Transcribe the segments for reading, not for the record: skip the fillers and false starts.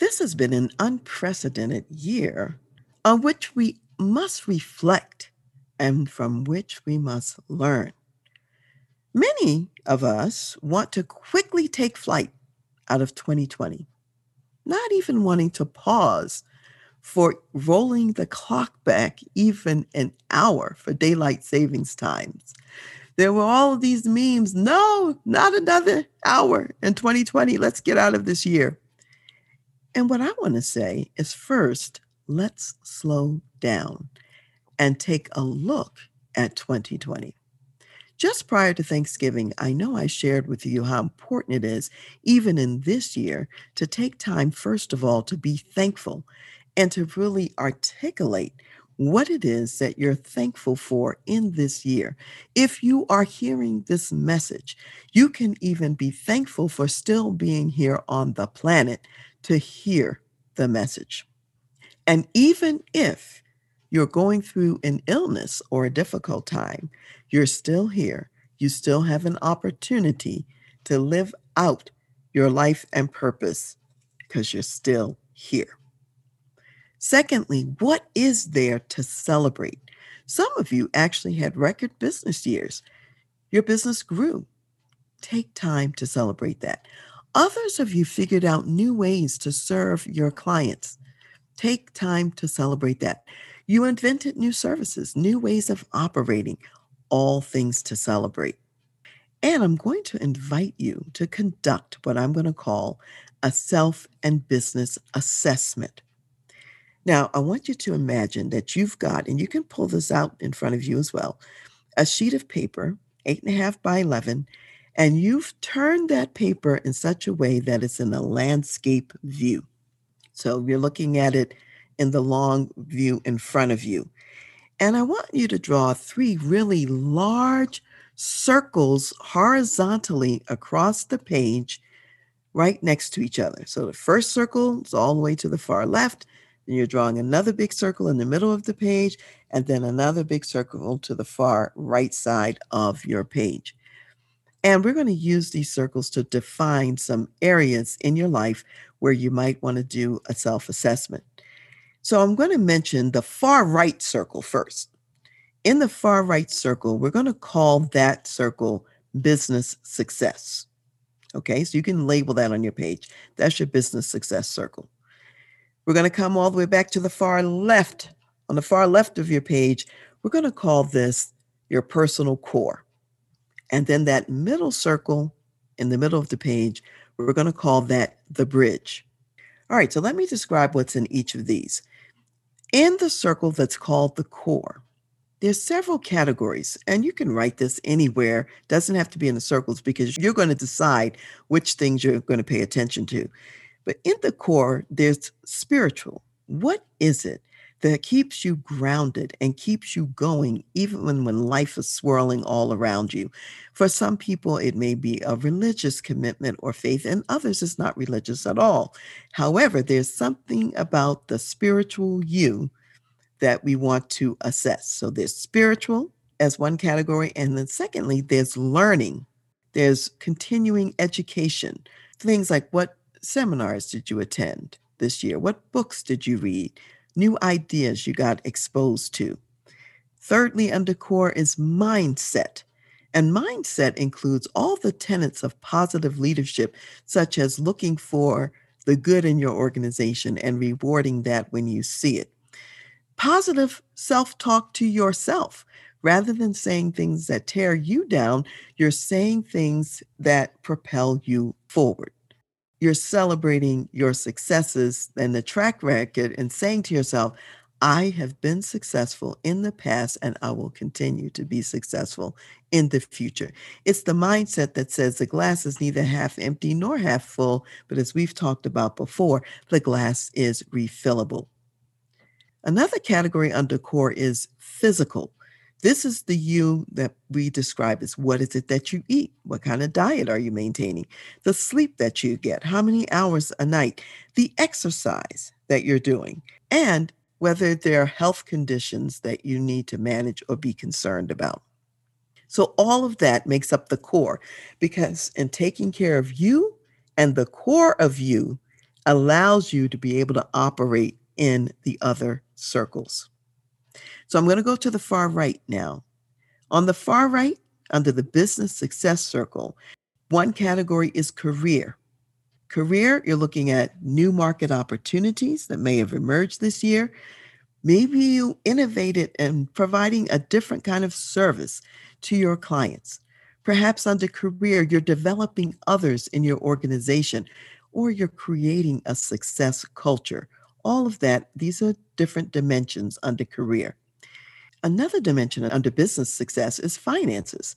This has been an unprecedented year on which we must reflect and from which we must learn. Many of us want to quickly take flight out of 2020, not even wanting to pause for rolling the clock back even an hour for daylight savings times. There were all of these memes, no, not another hour in 2020, let's get out of this year. And what I want to say is first, let's slow down and take a look at 2020. Just prior to Thanksgiving, I know I shared with you how important it is, even in this year, to take time, first of all, to be thankful and to really articulate what it is that you're thankful for in this year. If you are hearing this message, you can even be thankful for still being here on the planet to hear the message. And even if you're going through an illness or a difficult time, you're still here. You still have an opportunity to live out your life and purpose because you're still here. Secondly, what is there to celebrate? Some of you actually had record business years. Your business grew. Take time to celebrate that. Others of you figured out new ways to serve your clients. Take time to celebrate that. You invented new services, new ways of operating, all things to celebrate. And I'm going to invite you to conduct what I'm going to call a self and business assessment. Now, I want you to imagine that you've got, and you can pull this out in front of you as well, a sheet of paper, 8.5 by 11, and you've turned that paper in such a way that it's in a landscape view. So you're looking at it in the long view in front of you. And I want you to draw 3 really large circles horizontally across the page right next to each other. So the first circle is all the way to the far left. Then you're drawing another big circle in the middle of the page, and then another big circle to the far right side of your page. And we're going to use these circles to define some areas in your life where you might want to do a self-assessment. So I'm going to mention the far right circle first. In the far right circle, we're going to call that circle business success. Okay, so you can label that on your page. That's your business success circle. We're going to come all the way back to the far left. On the far left of your page, we're going to call this your personal core. And then that middle circle in the middle of the page, we're going to call that the bridge. All right, so let me describe what's in each of these. In the circle that's called the core, there's several categories, and you can write this anywhere. It doesn't have to be in the circles because you're going to decide which things you're going to pay attention to. But in the core, there's spiritual. What is it that keeps you grounded and keeps you going even when life is swirling all around you? For some people, it may be a religious commitment or faith, and others it's not religious at all. However, there's something about the spiritual you that we want to assess. So there's spiritual as one category, and then secondly, there's learning. There's continuing education, things like what seminars did you attend this year? What books did you read? New ideas you got exposed to. Thirdly, under core is mindset. And mindset includes all the tenets of positive leadership, such as looking for the good in your organization and rewarding that when you see it. Positive self-talk to yourself. Rather than saying things that tear you down, you're saying things that propel you forward. You're celebrating your successes and the track record and saying to yourself, I have been successful in the past, and I will continue to be successful in the future. It's the mindset that says the glass is neither half empty nor half full, but as we've talked about before, the glass is refillable. Another category under core is physical. This is the you that we describe as what is it that you eat? What kind of diet are you maintaining? The sleep that you get, how many hours a night, the exercise that you're doing, and whether there are health conditions that you need to manage or be concerned about. So all of that makes up the core, because in taking care of you and the core of you allows you to be able to operate in the other circles. So I'm going to go to the far right now. On the far right, under the business success circle, one category is career. Career, you're looking at new market opportunities that may have emerged this year. Maybe you innovated in providing a different kind of service to your clients. Perhaps under career, you're developing others in your organization, or you're creating a success culture. All of that, these are different dimensions under career. Another dimension under business success is finances,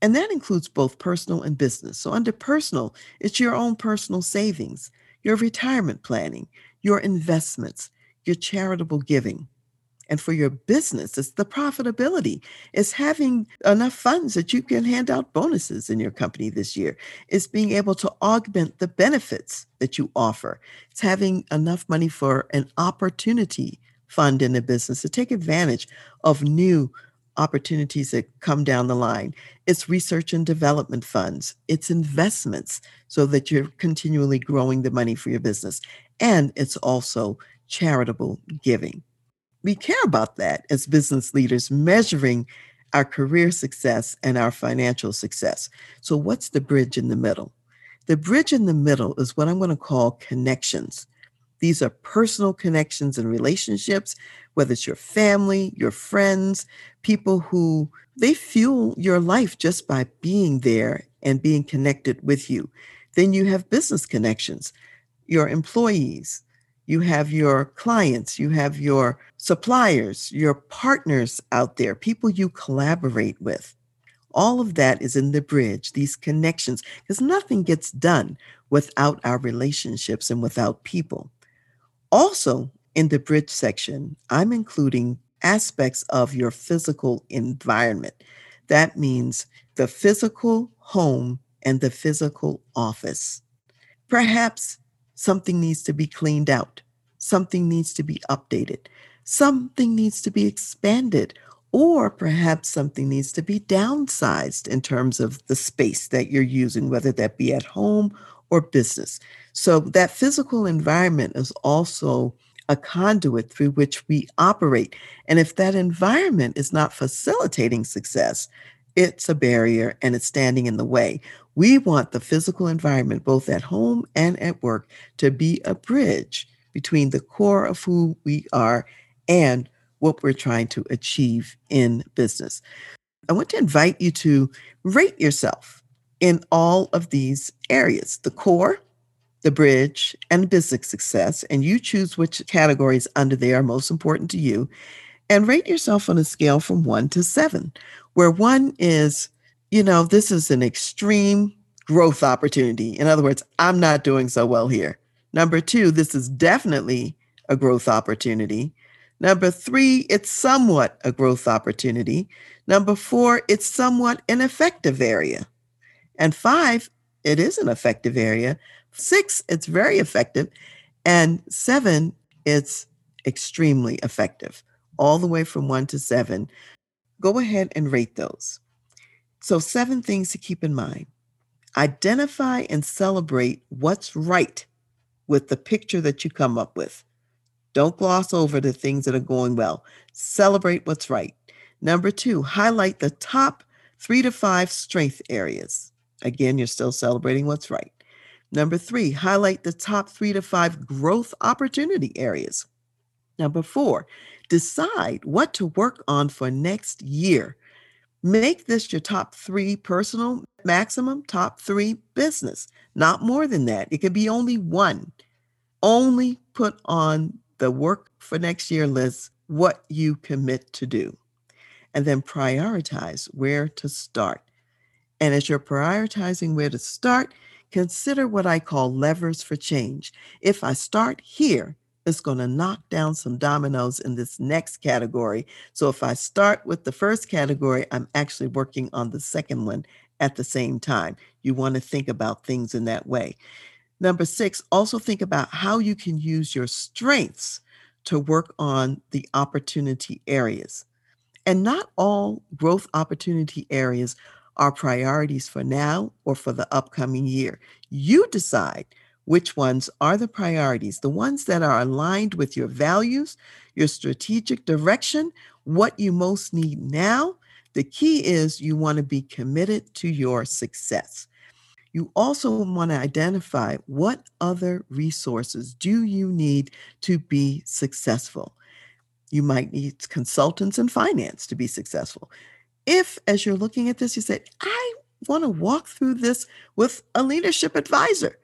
and that includes both personal and business. So under personal, it's your own personal savings, your retirement planning, your investments, your charitable giving. And for your business, it's the profitability. It's having enough funds that you can hand out bonuses in your company this year. It's being able to augment the benefits that you offer. It's having enough money for an opportunity fund in the business to take advantage of new opportunities that come down the line. It's research and development funds. It's investments so that you're continually growing the money for your business. And it's also charitable giving. We care about that as business leaders, measuring our career success and our financial success. So what's the bridge in the middle? The bridge in the middle is what I'm going to call connections. These are personal connections and relationships, whether it's your family, your friends, people who they fuel your life just by being there and being connected with you. Then you have business connections, your employees. You have your clients, you have your suppliers, your partners out there, people you collaborate with. All of that is in the bridge, these connections, because nothing gets done without our relationships and without people. Also, in the bridge section, I'm including aspects of your physical environment. That means the physical home and the physical office. Perhaps something needs to be cleaned out. Something needs to be updated. Something needs to be expanded, or perhaps something needs to be downsized in terms of the space that you're using, whether that be at home or business. So that physical environment is also a conduit through which we operate. And if that environment is not facilitating success, it's a barrier and it's standing in the way. We want the physical environment, both at home and at work, to be a bridge between the core of who we are and what we're trying to achieve in business. I want to invite you to rate yourself in all of these areas, the core, the bridge, and business success, and you choose which categories under there are most important to you, and rate yourself on a scale from 1 to 7. Where 1 is, this is an extreme growth opportunity. In other words, I'm not doing so well here. Number 2, this is definitely a growth opportunity. Number 3, it's somewhat a growth opportunity. Number 4, it's somewhat an effective area. And 5, it is an effective area. 6, it's very effective. And 7, it's extremely effective. All the way from 1 to 7. Go ahead and rate those. So 7 things to keep in mind. Identify and celebrate what's right with the picture that you come up with. Don't gloss over the things that are going well. Celebrate what's right. Number 2, highlight the top 3 to 5 strength areas. Again, you're still celebrating what's right. Number 3, highlight the top 3 to 5 growth opportunity areas. Number 4, decide what to work on for next year. Make this your top 3 personal, maximum top 3 business. Not more than that. It could be only 1. Only put on the work for next year list what you commit to do, and then prioritize where to start. And as you're prioritizing where to start, consider what I call levers for change. If I start here, it's going to knock down some dominoes in this next category. So if I start with the first category, I'm actually working on the second one at the same time. You want to think about things in that way. Number 6, also think about how you can use your strengths to work on the opportunity areas. And not all growth opportunity areas are priorities for now or for the upcoming year. You decide which ones are the priorities, the ones that are aligned with your values, your strategic direction, what you most need now. The key is you want to be committed to your success. You also want to identify what other resources do you need to be successful. You might need consultants in finance to be successful. If, as you're looking at this, you say, I want to walk through this with a leadership advisor,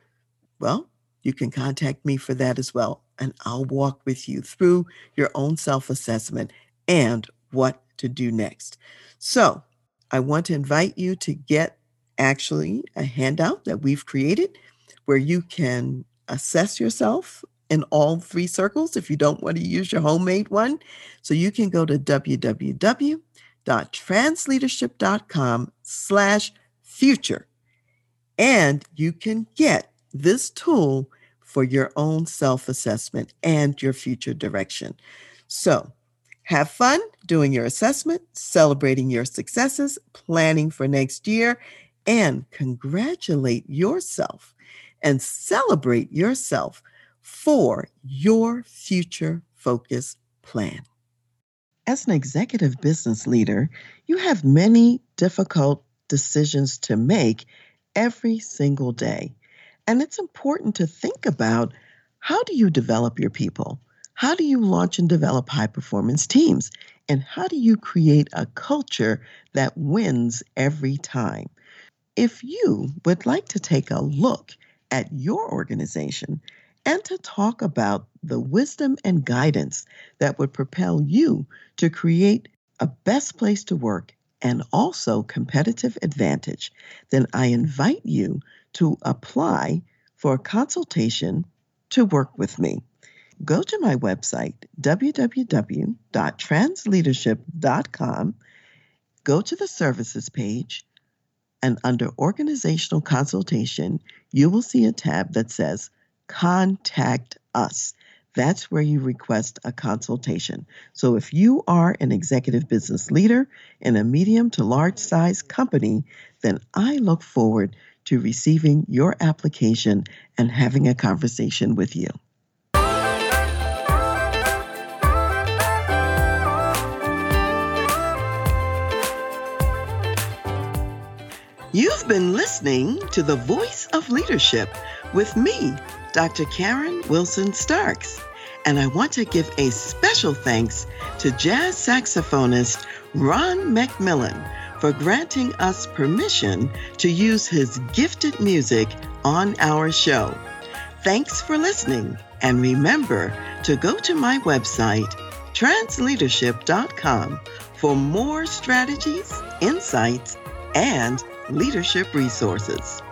well, you can contact me for that as well, and I'll walk with you through your own self-assessment and what to do next. So I want to invite you to get actually a handout that we've created where you can assess yourself in all 3 circles if you don't want to use your homemade one. So you can go to www.transleadership.com/future, and you can get this tool for your own self-assessment and your future direction. So have fun doing your assessment, celebrating your successes, planning for next year, and congratulate yourself and celebrate yourself for your future focus plan. As an executive business leader, you have many difficult decisions to make every single day. And it's important to think about, how do you develop your people? How do you launch and develop high-performance teams? And how do you create a culture that wins every time? If you would like to take a look at your organization and to talk about the wisdom and guidance that would propel you to create a best place to work and also competitive advantage, then I invite you to apply for a consultation to work with me. Go to my website, www.transleadership.com, go to the services page, and under organizational consultation, you will see a tab that says Contact Us. That's where you request a consultation. So if you are an executive business leader in a medium to large size company, then I look forward to receiving your application and having a conversation with you. You've been listening to The Voice of Leadership with me, Dr. Karen Wilson-Starks, and I want to give a special thanks to jazz saxophonist Ron McMillan for granting us permission to use his gifted music on our show. Thanks for listening, and remember to go to my website, transleadership.com, for more strategies, insights, and leadership resources.